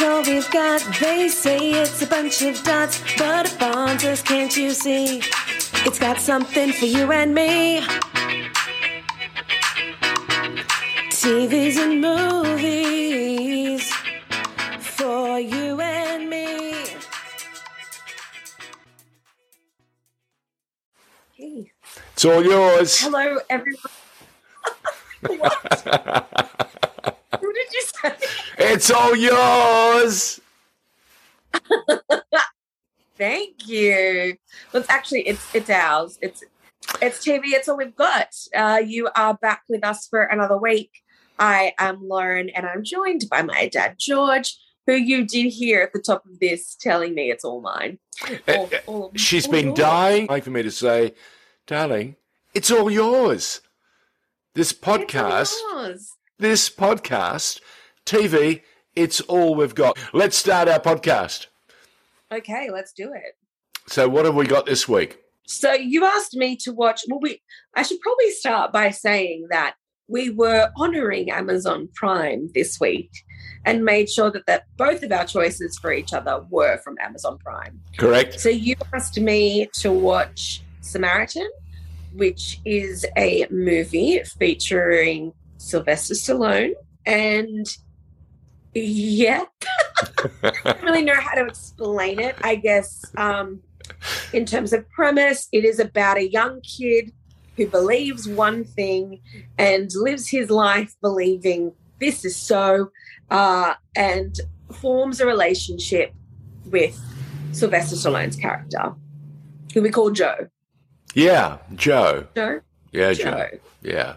is all we've got. They say it's a bunch of dots, but it bonds us, can't you see? It's got something for you and me. TVs and movies for you and me. Hey. It's all yours. Hello, everyone. What? Who did you say? It's all yours. Thank you. Well, it's actually it's ours. It's TV. It's all we've got. You are back with us for another week. I am Lauren, and I'm joined by my dad George, who you did hear at the top of this telling me it's all mine. She's been dying for me to say, darling, it's all yours. This podcast, TV, it's all we've got. Let's start our podcast. Okay, let's do it. So what have we got this week? So you asked me to watch, I should probably start by saying that we were honouring Amazon Prime this week and made sure that both of our choices for each other were from Amazon Prime. Correct. So you asked me to watch Samaritan, which is a movie featuring Sylvester Stallone. And yeah, I don't really know how to explain it. I guess in terms of premise, it is about a young kid who believes one thing and lives his life believing this is so, and forms a relationship with Sylvester Stallone's character, who we call Joe. Yeah, Joe. Joe? Yeah, Joe. Yeah.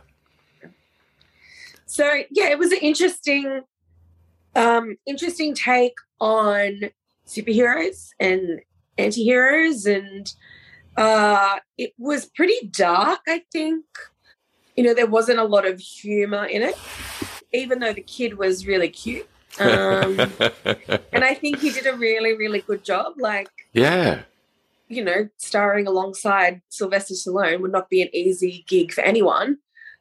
So, yeah, it was an interesting take on superheroes and anti-heroes, and it was pretty dark, I think. You know, there wasn't a lot of humour in it, even though the kid was really cute. And I think he did a really, really good job. Like, yeah. You know, starring alongside Sylvester Stallone would not be an easy gig for anyone,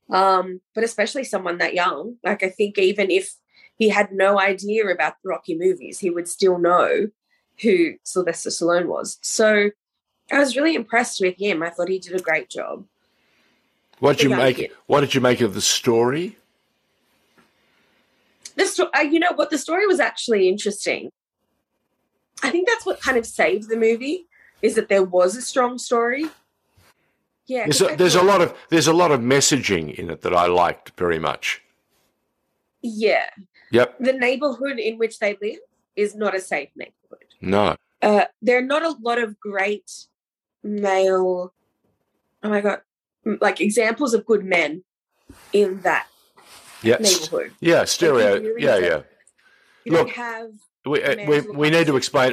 but especially someone that young. Like, I think even if he had no idea about the Rocky movies, he would still know who Sylvester Stallone was. So I was really impressed with him. I thought he did a great job. What did you make of the story? You know what? The story was actually interesting. I think that's what kind of saved the movie. Is that there was a strong story? Yeah, there's a lot of messaging in it that I liked very much. Yeah. Yep. The neighbourhood in which they live is not a safe neighbourhood. No. There are not a lot of great male, examples of good men in that neighbourhood. Yeah, stereo. Really You don't have. We need to explain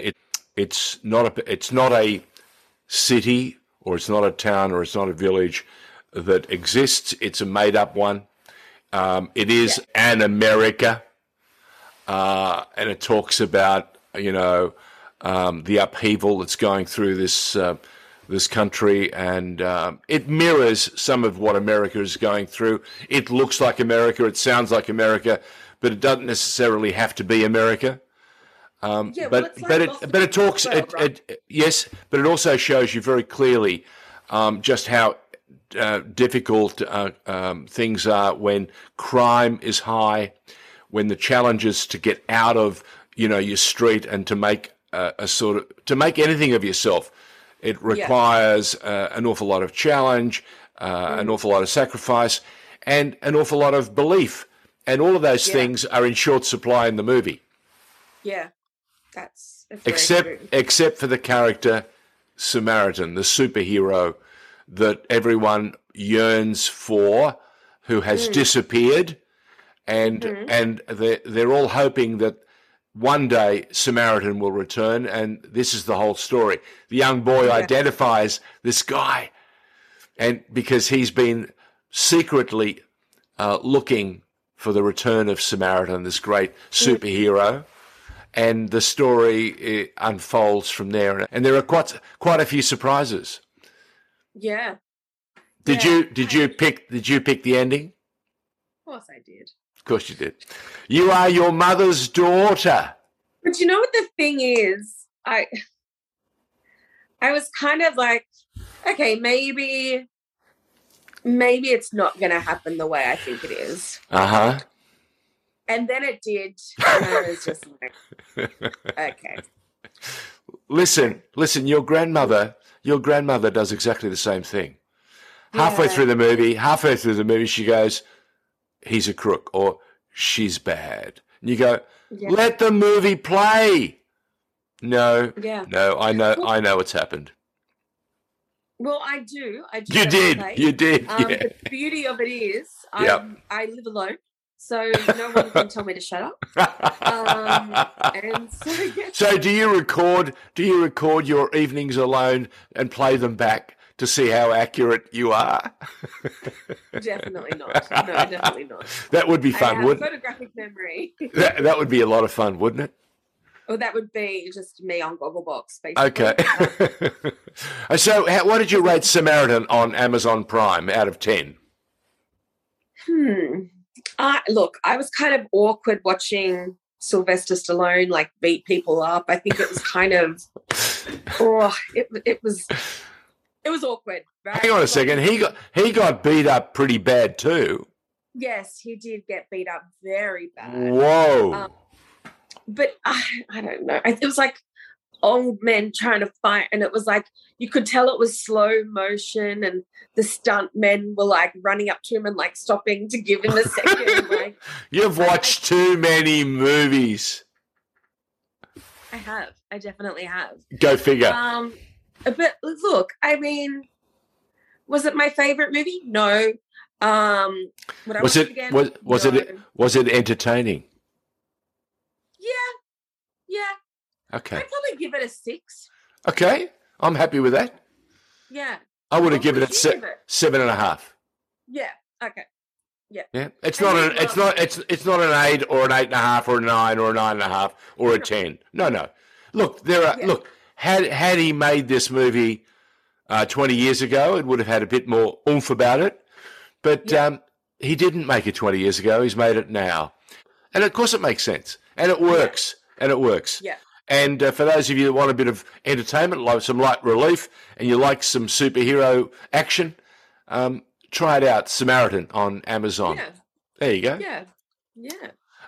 it. It's not a city, or it's not a town, or it's not a village that exists. It's a made-up one. It is an America, and it talks about the upheaval that's going through this country, and it mirrors some of what America is going through. It looks like America. It sounds like America, but it doesn't necessarily have to be America. But it also shows you very clearly just how difficult things are when crime is high, when the challenge is to get out of your street and to make make anything of yourself. It requires an awful lot of challenge, an awful lot of sacrifice, and an awful lot of belief, and all of those things are in short supply in the movie. Yeah. That's except for the character Samaritan, the superhero that everyone yearns for, who has disappeared, and they're all hoping that one day Samaritan will return, and this is the whole story. The young boy identifies this guy, and because he's been secretly looking for the return of Samaritan, this great superhero. And the story unfolds from there, and there are quite a few surprises. Yeah. Did you pick the ending? Of course, I did. Of course you did. You are your mother's daughter. But you know what the thing is? I was kind of like, okay, maybe it's not going to happen the way I think it is. Uh-huh. And then it did. And I was just like, okay. Listen, your grandmother does exactly the same thing. Yeah. Halfway through the movie, she goes, he's a crook or she's bad. And you go, yeah. Let the movie play. No, yeah. No, I know what's happened. Well, I do. You did. Yeah. The beauty of it is I live alone, so no one can tell me to shut up. So do you record your evenings alone and play them back to see how accurate you are? Definitely not. No, definitely not. That would be fun, wouldn't it? Photographic memory. That would be a lot of fun, wouldn't it? Well, that would be just me on Gogglebox, basically. Okay. So what did you rate Samaritan on Amazon Prime out of 10? Look, I was kind of awkward watching Sylvester Stallone, like, beat people up. I think it was kind of, it was awkward. Right? Hang on a second. He got beat up pretty bad too. Yes, he did get beat up very bad. Whoa. But I don't know. It was like old men trying to fight, and it was like you could tell it was slow motion, and the stunt men were like running up to him and like stopping to give him a second. Like, you've watched too many movies. I have. I definitely have. Go figure. But look, I mean, was it my favorite movie? No. Was it entertaining? Yeah. Okay. I'd probably give it a 6. Okay. I'm happy with that. Yeah. I would have given it 7.5. Yeah. Okay. Yeah. Yeah. It's not an 8 or an 8.5 or a 9 or a 9.5 or a 10. No. Look, had he made this movie 20 years ago, it would have had a bit more oomph about it. But he didn't make it 20 years ago. He's made it now. And of course it makes sense. And it works. Yeah. And for those of you that want a bit of entertainment, like some light relief, and you like some superhero action, try it out, Samaritan on Amazon. Yeah. There you go. Yeah.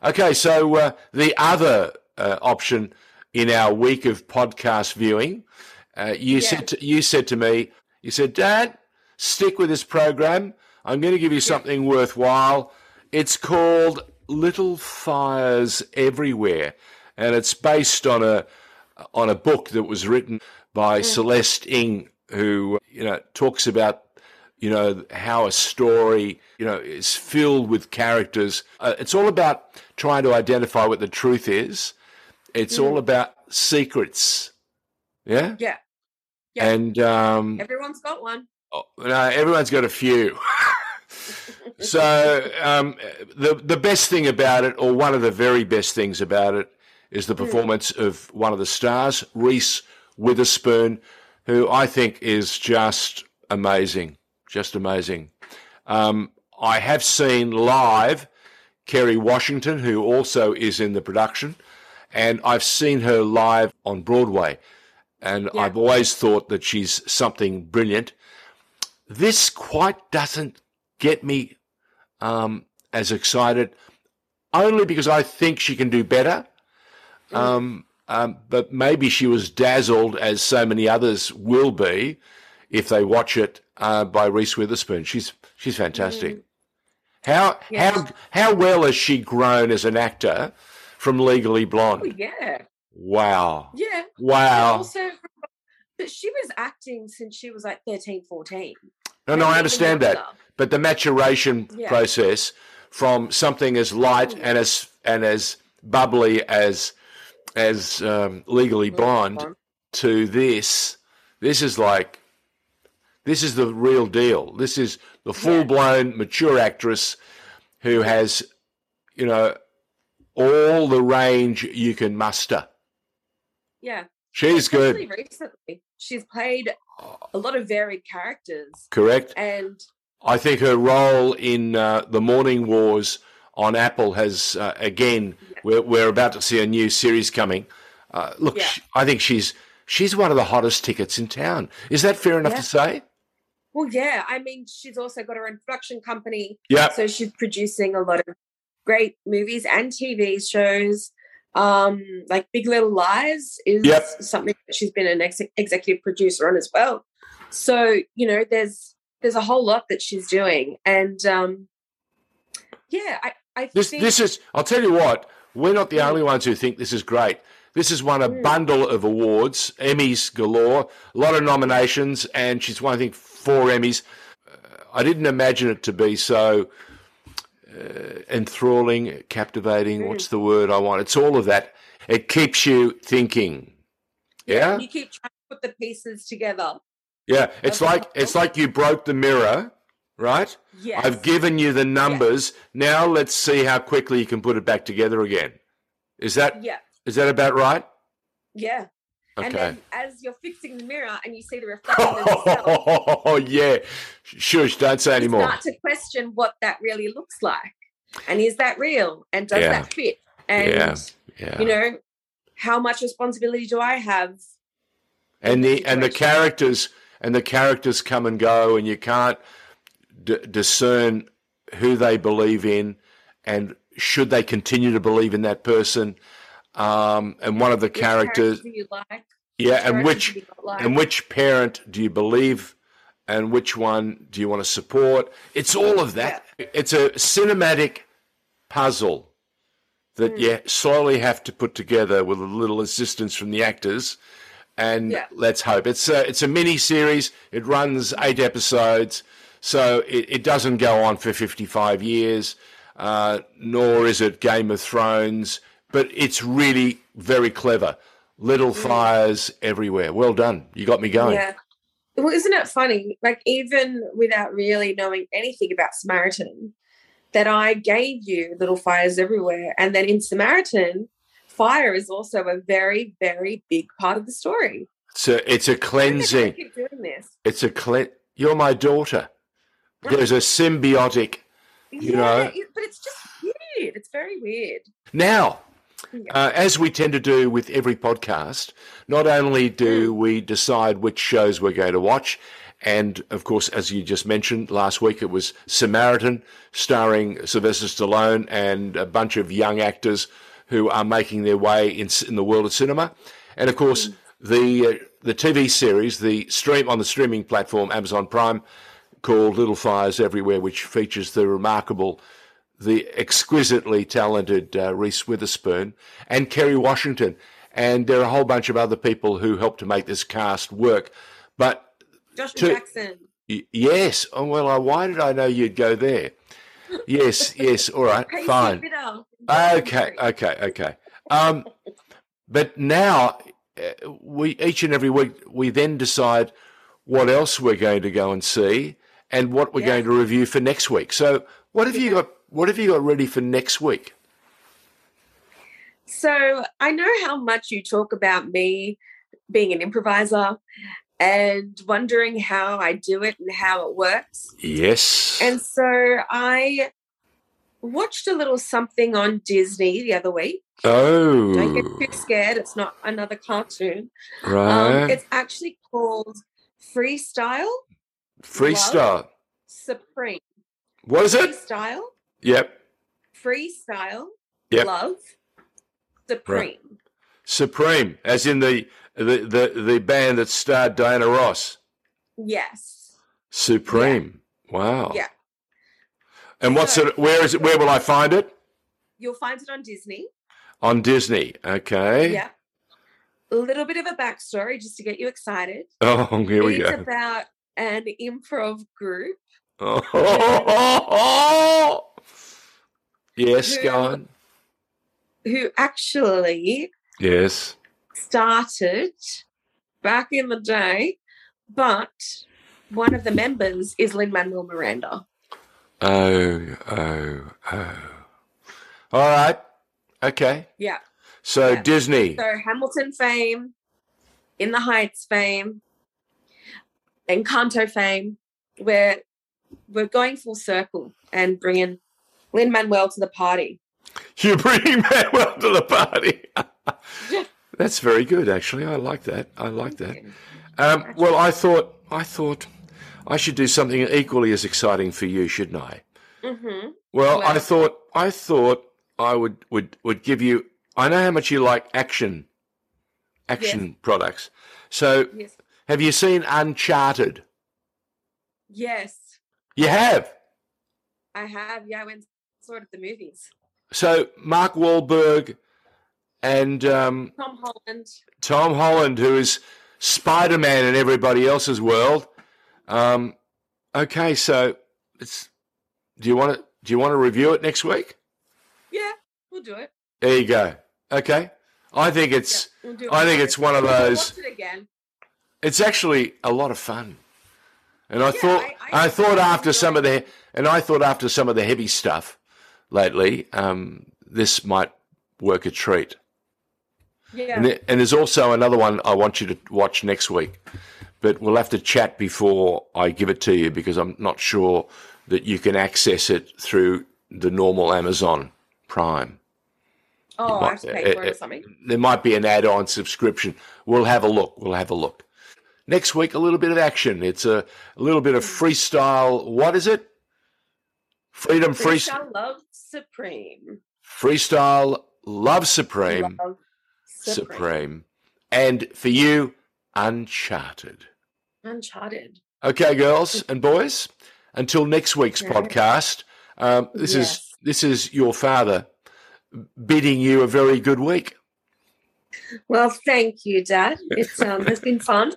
Okay, so the other option in our week of podcast viewing, you said to me, Dad, stick with this program. I'm going to give you something worthwhile. It's called Little Fires Everywhere, and it's based on a book that was written by Celeste Ng, who talks about how a story is filled with characters. It's all about trying to identify what the truth is. It's all about secrets. Yeah. And everyone's got one. Oh, no, everyone's got a few. So the best thing about it, or one of the very best things about it, is the performance of one of the stars, Reese Witherspoon, who I think is just amazing, I have seen live Kerry Washington, who also is in the production, and I've seen her live on Broadway, and I've always thought that she's something brilliant. This quite doesn't get me as excited, only because I think she can do better. But maybe she was dazzled, as so many others will be, if they watch it, by Reese Witherspoon. She's fantastic. How well has she grown as an actor from Legally Blonde? Oh, yeah. Wow. Yeah. Wow. Also, but she was acting since she was like 13, 14. No, I understand that. But the maturation process from something as light and as bubbly as Legally Blonde to this is the real deal. This is the full-blown mature actress who has, all the range you can muster. Yeah. She's good. Recently, she's played a lot of varied characters. Correct. And I think her role in The Morning Wars on Apple has, again, we're about to see a new series coming. Look, I think she's one of the hottest tickets in town. Is that fair enough to say? Well, yeah. I mean, she's also got her own production company. Yeah. So she's producing a lot of great movies and TV shows. Like Big Little Lies is something that she's been an executive producer on as well. So, you know, there's a whole lot that she's doing. And, I think this is, I'll tell you what, we're not the only ones who think this is great. This has won a bundle of awards, Emmys galore, a lot of nominations, and she's won, I think, 4 Emmys. I didn't imagine it to be so enthralling, captivating. What's the word I want? It's all of that. It keeps you thinking. Yeah? You keep trying to put the pieces together. Yeah, it's like you broke the mirror, right? Yes. I've given you the numbers. Yeah. Now let's see how quickly you can put it back together again. Is that about right? Yeah. Okay. And then as you're fixing the mirror and you see the reflection of yourself. Oh, yeah. Shush, don't say anymore. You start to question what that really looks like. And is that real? And does that fit? And, you know, how much responsibility do I have? And the characters come and go, and you can't discern who they believe in and should they continue to believe in that person. And one of the characters do you like? Yeah, and which parent do you believe and which one do you want to support? It's all of that. Yeah. It's a cinematic puzzle that you slowly have to put together with a little assistance from the actors, and let's hope. It's a mini-series. It runs 8 episodes, so it doesn't go on for 55 years, nor is it Game of Thrones. But it's really very clever. Little Fires Everywhere. Well done. You got me going. Yeah. Well, isn't it funny? Like, even without really knowing anything about Samaritan, that I gave you Little Fires Everywhere. And then in Samaritan, fire is also a very, very big part of the story. So it's a cleansing. I keep doing this. It's a You're my daughter. Right. There's a symbiotic, you know. But it's just weird. It's very weird. Now, as we tend to do with every podcast, not only do we decide which shows we're going to watch, and, of course, as you just mentioned, last week it was Samaritan, starring Sylvester Stallone and a bunch of young actors who are making their way in the world of cinema. And, of course, the TV series, on the streaming platform Amazon Prime, called Little Fires Everywhere, which features the exquisitely talented Reese Witherspoon and Kerry Washington. And there are a whole bunch of other people who helped to make this cast work. But Joshua Jackson. Yes. Oh, well, why did I know you'd go there? Yes, yes. All right, fine. Okay. But now we each and every week we then decide what else we're going to go and see and what we're going to review for next week. So what have you got? What have you got ready for next week? So I know how much you talk about me being an improviser and wondering how I do it and how it works. Yes. And so I watched a little something on Disney the other week. Oh. Don't get too scared. It's not another cartoon. Right. It's actually called Freestyle Love Supreme. What is it? Freestyle. Yep. Freestyle. Yep. Love. Supreme. Right. Supreme, as in the band that starred Diana Ross. Yes. Supreme. Yeah. Wow. Yeah. And where is it? Where will I find it? You'll find it on Disney. On Disney. Okay. Yeah. A little bit of a backstory just to get you excited. Oh, here we go. It's about an improv group. Oh. Yes, go on. Who actually started back in the day, but one of the members is Lin-Manuel Miranda. Oh. All right. Okay. Yeah. So Disney. So Hamilton fame, In the Heights fame, Encanto fame, where we're going full circle and bringing Lin-Manuel to the party. You're bringing Manuel to the party. That's very good, actually. I like that. I like that. Well, I thought I should do something equally as exciting for you, shouldn't I? Mm-hmm. Well, I thought I would give you. I know how much you like action yes. products. So, yes. Have you seen Uncharted? Yes. You have? I have, yeah. I went and saw it at the movies. So Mark Wahlberg and Tom Holland. Tom Holland, who is Spider-Man in everybody else's world. Okay, so do you want to review it next week? Yeah, we'll do it. There you go. Okay. I think it's one of those. We'll watch it again. It's actually a lot of fun. And I thought after some of the heavy stuff lately, this might work a treat. Yeah. And there's also another one I want you to watch next week, but we'll have to chat before I give it to you because I'm not sure that you can access it through the normal Amazon Prime. Oh, I have to pay for it or something. There might be an add-on subscription. We'll have a look. Next week, a little bit of action. It's a little bit of freestyle. What is it? Freestyle Love Supreme. Freestyle Love Supreme. Supreme. And for you, Uncharted. Okay, girls and boys, until next week's podcast, this is your father bidding you a very good week. Well, thank you, Dad. It's been fun.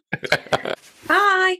Bye.